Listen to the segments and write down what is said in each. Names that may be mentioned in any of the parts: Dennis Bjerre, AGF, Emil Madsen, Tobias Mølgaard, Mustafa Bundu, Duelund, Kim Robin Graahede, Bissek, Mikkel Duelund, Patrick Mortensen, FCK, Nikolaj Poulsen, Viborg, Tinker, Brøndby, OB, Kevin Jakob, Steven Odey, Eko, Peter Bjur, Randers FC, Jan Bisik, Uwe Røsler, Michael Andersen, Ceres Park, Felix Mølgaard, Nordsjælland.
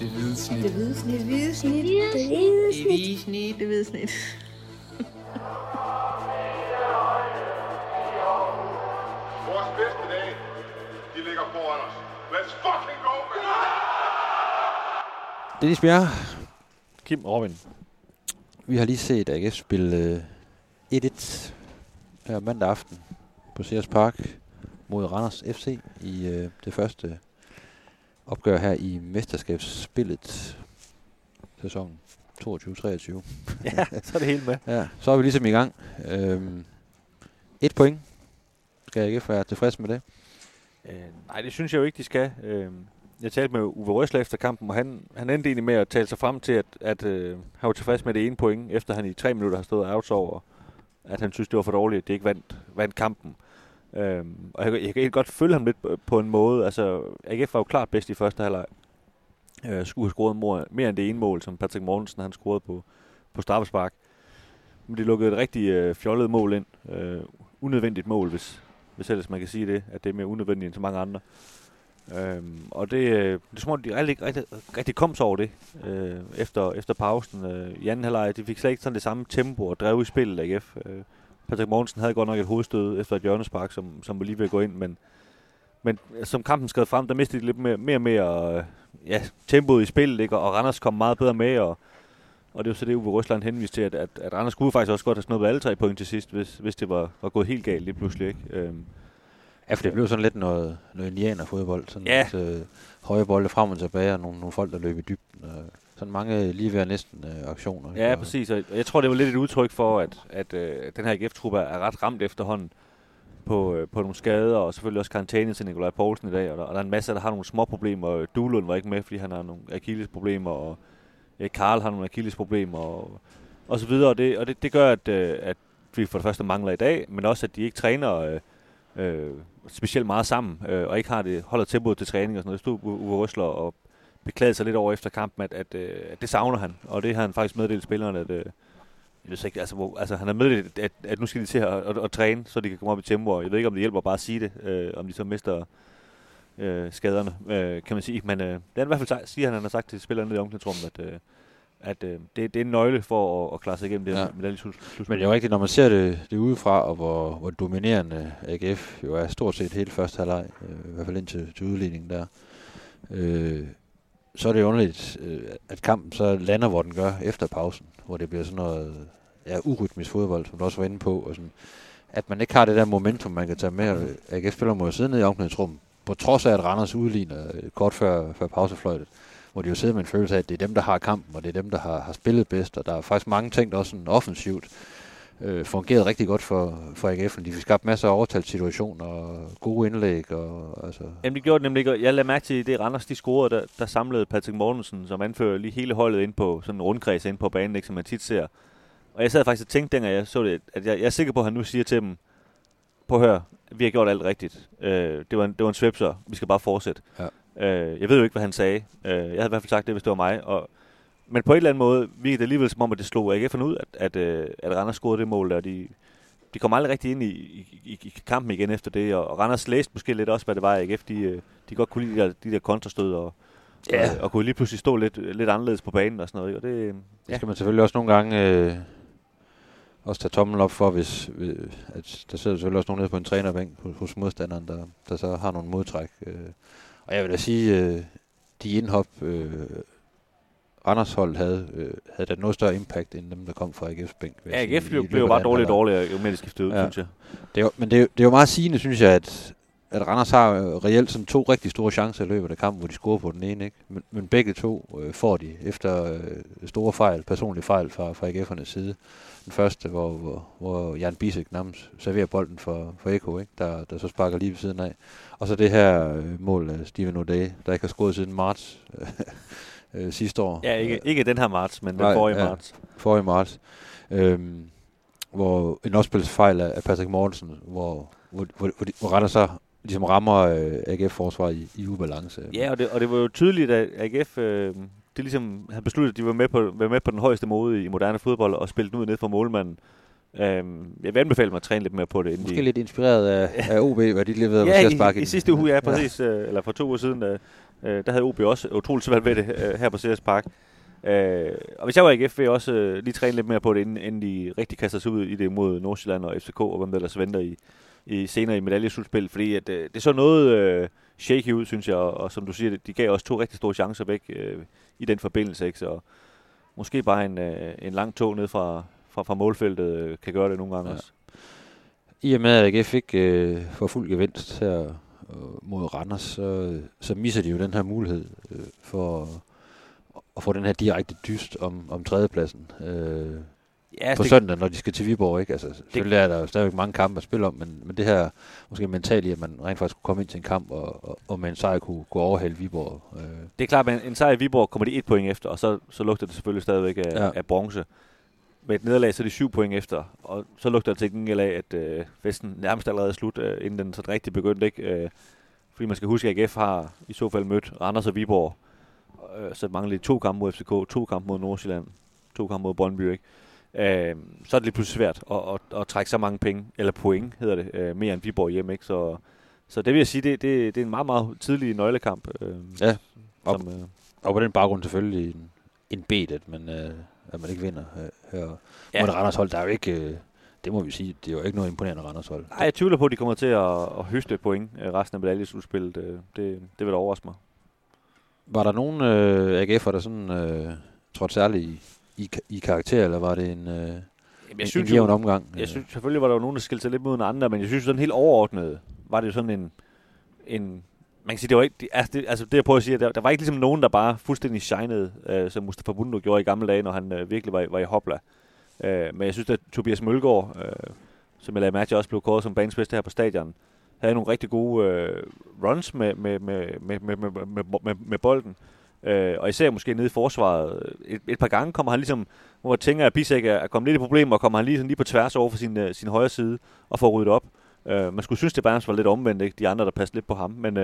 Det hvide snit. Det hvide snit. Det hvide snit. Det hvide snit. Det hvide snit. Vores bedste dage, de ligger foran os. Let's fucking go, man! Dennis Bjerre. Kim Robin. Vi har lige set AGF spille 1-1 her mandag aften på Ceres Park mod Randers FC i det første opgør her i mesterskabsspillet sæsonen 22-23. Ja, så er det helt med. Ja, så er vi ligesom i gang. 1 point. Skal jeg ikke være tilfreds med det? Nej, det synes jeg jo ikke, de skal. Jeg talte med Uwe Røsler efter kampen, og han endte egentlig med at tale sig frem til, at han var tilfreds med det ene point, efter han i 3 minutter har stået og afsover, at han synes, det var for dårligt, at de ikke vandt kampen. Og jeg kan helt godt følge ham lidt på en måde. Altså, AGF var jo klart bedst i første halvleg. Skulle have scoret mere end det ene mål, som Patrick Mortensen han scorede på straffespark. Men det lukkede et rigtig fjollet mål ind. Unødvendigt mål, hvis ellers man kan sige det, at det er mere unødvendigt end så mange andre. Og det små, de rigtig kom sig over det efter pausen. I anden halvleg, de fik slet ikke sådan det samme tempo og drev i spillet AGF. Patrick Mortensen havde godt nok et hovedstød efter et hjørnespark, som var lige ved at gå ind, men som kampen skred frem, der mistede de lidt mere tempoet i spillet, ikke? Og Randers kom meget bedre med, og det var så det, Uwe Røsler henviste til, at Randers kunne faktisk også godt have snuppet alle 3 point til sidst, hvis det var gået helt galt lige pludselig, ikke? Ja, for det blev sådan lidt noget indianerfodbold, sådan lidt høje bolde frem og tilbage, og nogle folk, der løb i dybden, sådan mange lige ved næsten aktioner. Ja, ikke? Præcis, og jeg tror, det var lidt et udtryk for, at den her AGF-truppe er ret ramt efterhånden på nogle skader, og selvfølgelig også karantæne til Nikolaj Poulsen i dag, og der er en masse, der har nogle små problemer. Duelund var ikke med, fordi han har nogle akillesproblemer, og Karl har nogle akillesproblemer, og så videre, og det gør, at vi for det første mangler i dag, men også, at de ikke træner specielt meget sammen, og ikke har holder tempoet til træning og sådan noget. Stod Uwe Røsler og beklagede sig lidt over efter kampen, at det savner han, og det har han faktisk meddelt spillerne, han har meddelt, at nu skal de til at træne, så de kan komme op i tempo, og jeg ved ikke, om det hjælper bare at sige det, om de så mister skaderne, kan man sige, men det er i hvert fald siger han har sagt til spillerne nede i omklædningsrummet, at det er en nøgle for at klare sig igennem det. Ja. Men det er jo rigtigt, når man ser det udefra, og hvor dominerende AGF jo er stort set hele første halvleg, i hvert fald indtil til udligningen der, så er det jo underligt, at kampen så lander, hvor den gør efter pausen, hvor det bliver sådan noget urytmisk fodbold, som du også var inde på, og sådan, at man ikke har det der momentum, man kan tage med. AGF spiller mod at sidde nede i omklædningsrummet, på trods af, at Randers udligner kort før pausefløjtet, hvor de jo sidder med en følelse af, at det er dem, der har kampen, og det er dem, der har spillet bedst, og der er faktisk mange ting, der også sådan offensivt fungerede rigtig godt for AGF'en. De fik skabt masser af overtalssituationer og gode indlæg. Jamen, det gjorde det nemlig, og jeg lagde mærke til det Randers, de scorede, der samlede Patrick Mortensen, som anfører lige hele holdet ind på sådan en rundkreds ind på banen, ikke, som man tit ser. Og jeg sad faktisk og tænkte, dengang jeg så det, at jeg er sikker på, at han nu siger til dem, på hør, vi har gjort alt rigtigt. Det var en svipser, vi skal bare fortsætte. Ja. Jeg ved jo ikke, hvad han sagde. Jeg havde i hvert fald sagt det, hvis det var mig. Men på en eller anden måde virkede det alligevel som om, at det slog AGF'en ud, at Randers scorede det mål, og de kom aldrig rigtig ind i kampen igen efter det. Og Randers læste måske lidt også, hvad det var AGF. De godt kunne lide de der kontrastød, og kunne lige pludselig stå lidt anderledes på banen og sådan noget. Og det skal man selvfølgelig også nogle gange også tage tommelen op for, hvis at der sidder selvfølgelig også nogen nede på en trænerbænk hos modstanderen, der så har nogle modtræk. Og jeg vil da sige, de indhop Randers hold havde da noget større impact end dem, der kom fra AGF's bænk. Ja, AGF blev bare dårligere, jo mere de skiftede ud, synes jeg. Det er jo meget sigende, synes jeg, at Randers har reelt sådan 2 rigtig store chancer i løbet af kampen, hvor de scorer på den ene, ikke? Men begge 2 får de efter store fejl, personlige fejl fra AGF'ernes side. Den første, hvor Jan Bisik nærmest serverer bolden for Eko, ikke? Der så sparker lige ved siden af. Og så det her mål af Steven Odey, der ikke har scoret siden marts sidste år. Ja, ikke den her marts, men den forrige marts. Forrige marts. Hvor en opspilsfejl af Patrick Mortensen, hvor Randers så ligesom rammer AGF-forsvaret i ubalance. Ja, og det var jo tydeligt, at AGF... Det ligesom havde besluttet, at de var med på den højeste måde i moderne fodbold og spille den ud ned for målmanden. Jeg vil anbefale mig at træne lidt mere på det. Inden måske lidt inspireret af OB, hvad de leverede på Ceres Park. I sidste uge, præcis, eller for 2 uger siden, Der havde OB også utroligt svært ved det her på Ceres Park. Og hvis jeg var AGF, vil jeg også lige træne lidt mere på det, inden de rigtig kaster sig ud i det mod Nordsjælland og FCK, og hvem der ellers venter i senere i medaljeslutspil. Fordi at, det så noget shaky ud, synes jeg, og som du siger, de gav også to rigtig store chancer væk i den forbindelse. Ikke? Så måske bare en lang tog ned fra målfeltet kan gøre det nogle gange også. I og med at AGF ikke får fuld gevinst her mod Randers, så misser de jo den her mulighed for at få den her direkte dyst om tredjepladsen på søndag, når de skal til Viborg. Ikke? Altså, selvfølgelig er der jo stadigvæk mange kampe at spille om, men det her måske mentalt i, at man rent faktisk kunne komme ind til en kamp og med en sejr kunne overhale Viborg. Det er klart, at en sejr i Viborg kommer de 1 point efter, og så lugter det selvfølgelig stadigvæk af bronze. Med et nederlag, så er de 7 point efter, og så lugter det til gengæld af, at festen nærmest allerede er slut, inden den så rigtig begyndte. Ikke? Fordi man skal huske, at AGF har i så fald mødt Randers og Viborg, så mangler de 2 kampe mod FCK, 2 kampe mod Nordsjælland, 2 kampe mod Brøndby. Ikke? Så er det lige pludselig svært at trække så mange penge, eller point hedder det, mere end Viborg hjem. Ikke? Så det vil jeg sige, det er en meget, meget tidlig nøglekamp. Og på den baggrund selvfølgelig en bedet, men... at man ikke vinder her. Ja. Men Randers hold, der er jo ikke, det må vi sige, det er jo ikke noget imponerende Randers hold. Nej, jeg tvivler på, at de kommer til at høste point resten af medaljeslutspillet. Det vil da overraske mig. Var der nogen AGF'er, der sådan trådte særligt i karakter, eller var det en jævn omgang? Jeg synes selvfølgelig, var der jo nogen, der skilte sig lidt mod andre, men jeg synes sådan helt overordnet, var det jo sådan en man kan sige, det var ikke, det jeg prøver at sige, der var ikke ligesom nogen, der bare fuldstændig shinede, som Mustafa Bundu gjorde i gamle dage, når han virkelig var i hopla. Men jeg synes, at Tobias Mølgaard, som jeg lagde mærke til, også blev kåret som banens bedste her på stadion, havde nogle rigtig gode runs med bolden. Og især måske nede i forsvaret. Et par gange kommer han ligesom, hvor jeg tænker, at Bissek er kommet lidt i problemer, og kommer han lige på tværs over for sin højre side og får ryddet op. Man skulle synes, det bare var lidt omvendt, ikke? De andre, der passede lidt på ham, men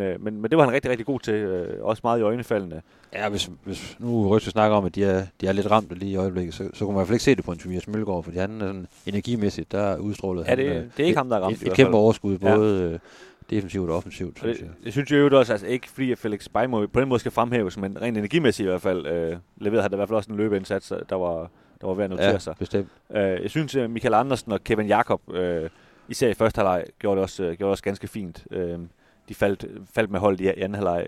det var han rigtig, rigtig god til, også meget i øjnefaldene. Ja, hvis nu Røsler snakker om, at de er lidt ramt lige i øjeblikket, så kunne man i hvert fald ikke se det på en Tobias Mølgaard, fordi han er sådan energimæssigt, der udstrålede han. Ja, det er ikke ham, der er ramt. Et kæmpe overskud, både defensivt og offensivt, og synes jeg. Jeg synes jo også, altså ikke fordi, at Felix Mølgaard på den måde skal fremhæves, men rent energimæssigt i hvert fald, leverede han i hvert fald også en løbeindsats, der var ved at notere sig. Bestemt. Jeg synes, at Michael Andersen og Kevin Jakob, især i første halvleg, gjorde det også ganske fint. De faldt med hold i anden halvleg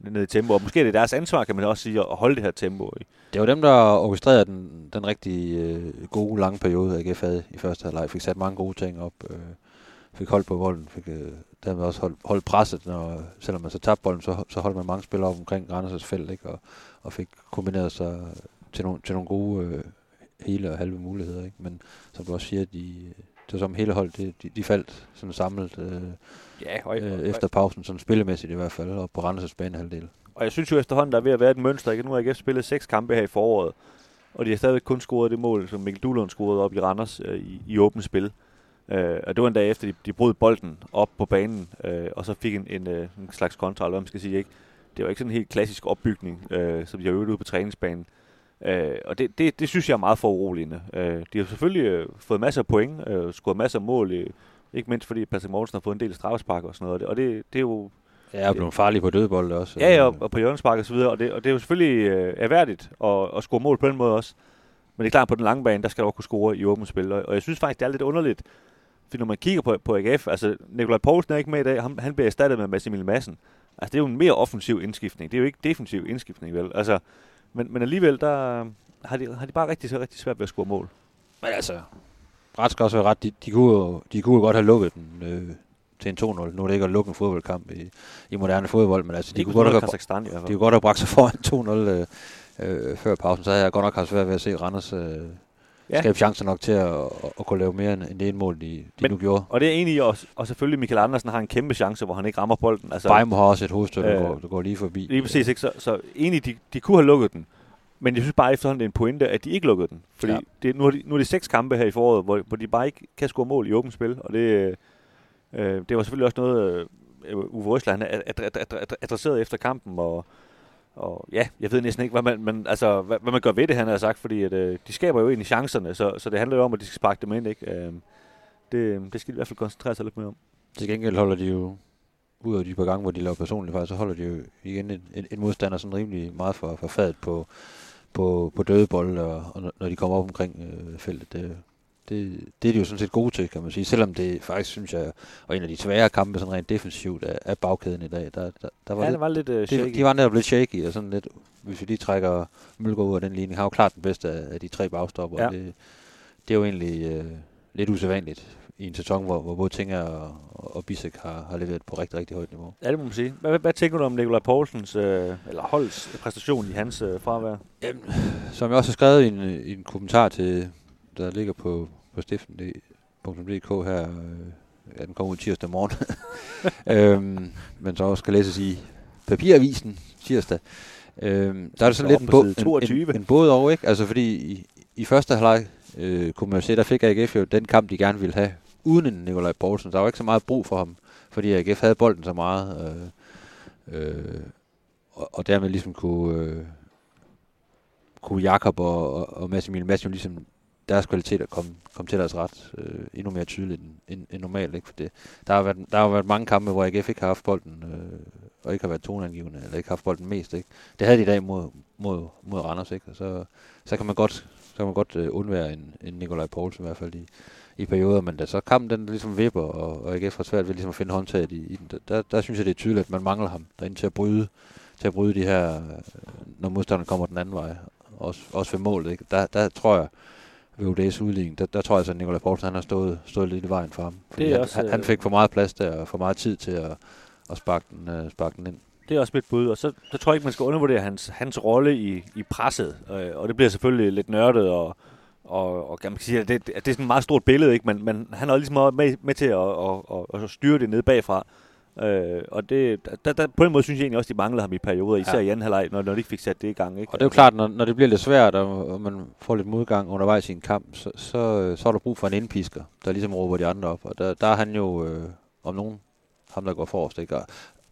ned i tempo. Og måske er det deres ansvar, kan man også sige, at holde det her tempo. Ikke? Det var dem, der orkestrerede den rigtig gode, lange periode, AGF havde i første halvleg. Fik sat mange gode ting op. Fik holdt på bolden. Fik dermed også holdt presset. Når, selvom man så tabte bolden, så holdt man mange spillere op omkring Randers' felt. Ikke? Og fik kombineret sig til nogle gode... hele og halve muligheder, ikke? Men som du også siger, som hele hold, de faldt sådan samlet efter pausen, sådan spillemæssigt i hvert fald, og på Randers' banehalvdel. Og jeg synes jo efterhånden, der er ved at være et mønster, ikke? Nu har AGF spillet 6 kampe her i foråret, og de har stadigvæk kun scoret det mål, som Mikkel Duelund scorede op i Randers i åbent spil. Og det var en dag efter, de brød bolden op på banen, og så fik en slags kontra, eller hvad man skal sige, ikke? Det var ikke sådan en helt klassisk opbygning, som de har øvet ude på træningsbanen. Og det synes jeg er meget foruroligende. De har selvfølgelig fået masser af point, scoret masser af mål, ikke mindst fordi Patrick Mortensen har fået en del straffespark og sådan noget. Og det er jo... Ja, og blevet farlig på dødbold også. Ja, og på hjørnespark og så videre. Og det er jo selvfølgelig erhverdigt at score mål på den måde også. Men det er klart, på den lange bane, der skal du også kunne score i åbent spil. Og jeg synes faktisk, det er lidt underligt, fordi når man kigger på AGF, altså Nikolaj Poulsen er ikke med i dag, han bliver erstattet med Emil Madsen. Altså det er jo en mere offensiv indskiftning, det er jo ikke defensiv indskiftning, vel? Altså... Men alligevel, der har de bare rigtig svært ved at score mål. Men altså, ret skal også være ret. De kunne jo godt have lukket den til en 2-0. Nu er det ikke at lukke en fodboldkamp i moderne fodbold, men altså, de kunne godt have bragt sig foran 2-0 før pausen. Så havde jeg godt nok haft svært ved at se Randers skabe chancer nok til at kunne lave mere end det ene mål, de nu gjorde. Og det er egentlig også, og selvfølgelig Michael Andersen har en kæmpe chance, hvor han ikke rammer bolden. Altså, Beim har også et hovedstød, der går lige forbi. Lige præcis, ikke? Så egentlig, de kunne have lukket den, men jeg synes bare efterhånden, det er en pointe, at de ikke lukkede den. Fordi nu er det 6 kampe her i foråret, hvor de bare ikke kan score mål i åbent spil, og det var selvfølgelig også noget, Uwe Røsler adresserede efter kampen, og ja, jeg ved næsten ikke, hvad man gør ved det, han har sagt, fordi at, de skaber jo egentlig chancerne, så det handler jo om, at de skal sparke dem ind, ikke? Det skal de i hvert fald koncentrere sig lidt mere om. Til gengæld holder de jo ud af de par gange, hvor de laver personligt faktisk, så holder de jo igen en modstander sådan rimelig meget for fadet på døde bold, og når de kommer op omkring feltet. Det er de jo sådan set gode til, kan man sige. Selvom det faktisk, synes jeg, og en af de svære kampe sådan rent defensivt af bagkæden i dag, der var lidt shaky. De var netop lidt shaky, og sådan lidt, hvis vi lige trækker Mølgaard ud af den linje, har jo klart den bedste af de tre bagstopper. Ja. Det er jo egentlig lidt usædvanligt i en sæson, hvor både Tinker og Bissek har leveret på rigtig, rigtig højt niveau. Ja, det må man sige. Hvad tænker du om Nikolaj Poulsens, eller Holds præstation i hans fravær? Jamen, som jeg også har skrevet i en kommentar til, der ligger på stiften.dk her, ja, den kommer ud tirsdag morgen, men så også skal læses i papiravisen tirsdag. Der er det sådan lidt en både over, ikke? Altså fordi i første halvleg kunne man jo se, der fik AGF jo den kamp, de gerne ville have, uden en Nikolaj Poulsen. Der var ikke så meget brug for ham, fordi AGF havde bolden så meget, og dermed ligesom kunne Jakob og Emil Madsen ligesom deres kvalitet at komme til deres ret endnu mere tydeligt end normalt, ikke? For det, der har været mange kampe, hvor AGF ikke har haft bolden, og ikke har været toneangivende, eller ikke har haft bolden mest, ikke? Det havde de i dag mod Randers, ikke? Og så kan man godt undvære en Nikolaj Poulsen i hvert fald i perioder, men da så kampen den ligesom vipper, og AGF har svært ved ligesom at finde håndtaget i den, der synes jeg, det er tydeligt, at man mangler ham derinde til at bryde de her, når modstanderen kommer den anden vej, også ved målet, ikke? Der tror jeg, ved OD's udligning, der tror jeg så, at Nikolaj Poulsen, han har stået lidt i vejen for ham. Fordi han fik for meget plads der, og for meget tid til at sparke den ind. Det er også mit bud, og så tror jeg ikke, man skal undervurdere hans rolle i presset. Og det bliver selvfølgelig lidt nørdet, og kan man sige, at det er sådan et meget stort billede, ikke? Men han er ligesom også med til at styre det ned bagfra. Og det, der, på den måde synes jeg egentlig også, de manglede ham i perioder, især i anden halvleg, når de ikke fik sat det i gang. Ikke? Og det er jo klart, når det bliver lidt svært, og man får lidt modgang undervejs i en kamp, så er der brug for en indpisker, der ligesom råber de andre op. Og der er han jo, om nogen, ham der går forrest. Ikke?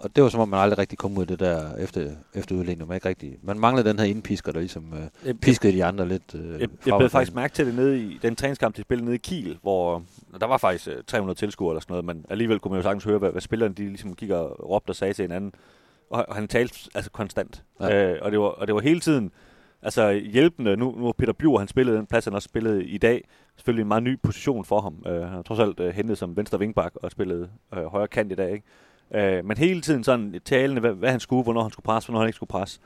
Og det var som om, man aldrig rigtig kom ud af det der efter udlægning. Man manglede den her indpisker, der ligesom piskede de andre lidt. Jeg blev faktisk mærke til det nede i den træningskamp, de spillede nede i Kiel, hvor der var faktisk 300 tilskuere eller sådan noget, men alligevel kunne man jo sagtens høre, hvad spillerne de ligesom gik og råbte og sagde til hinanden. Og han talte altså konstant. Ja. Og det var hele tiden altså hjælpende. Nu Peter Bjur, han spillede den plads, han også spillede i dag. Selvfølgelig en meget ny position for ham. Han har trods alt hentet som venstre vingbak og spillede højre kant i dag, ikke? Men hele tiden sådan talende, hvad han skulle, hvornår han skulle presse, hvornår han ikke skulle presse.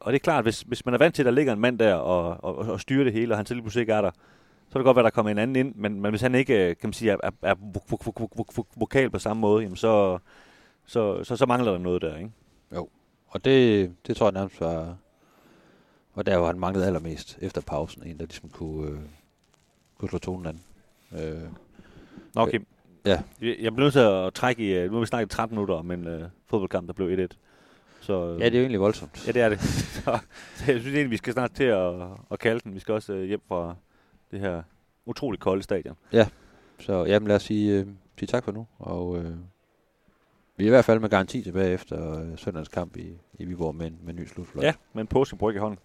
Og det er klart, hvis man er vant til, at der ligger en mand der og styrer det hele, og han til lige pludselig ikke er der, så kan det godt være, at der kommer en anden ind. Men hvis han ikke, kan man sige, er vokal på samme måde, jamen så mangler der noget der, ikke? Jo, og det tror jeg nærmest var der, hvor han manglede allermest efter pausen. En, der ligesom kunne slå tonen an. Nå, Kim. Ja. Jeg blev nødt til at trække i, nu har vi snakket 13 minutter om en fodboldkamp, der blev 1-1. Så, ja, det er jo egentlig voldsomt. Ja, det er det. Så jeg synes egentlig, vi skal snart til at kalde den. Vi skal også hjem fra det her utroligt kolde stadion. Ja, så jamen, lad os sige tak for nu. Og vi er i hvert fald med garanti tilbage efter søndagens kamp i Viborg med en ny slutfløjt. Ja, med en påskebrøk i hånden.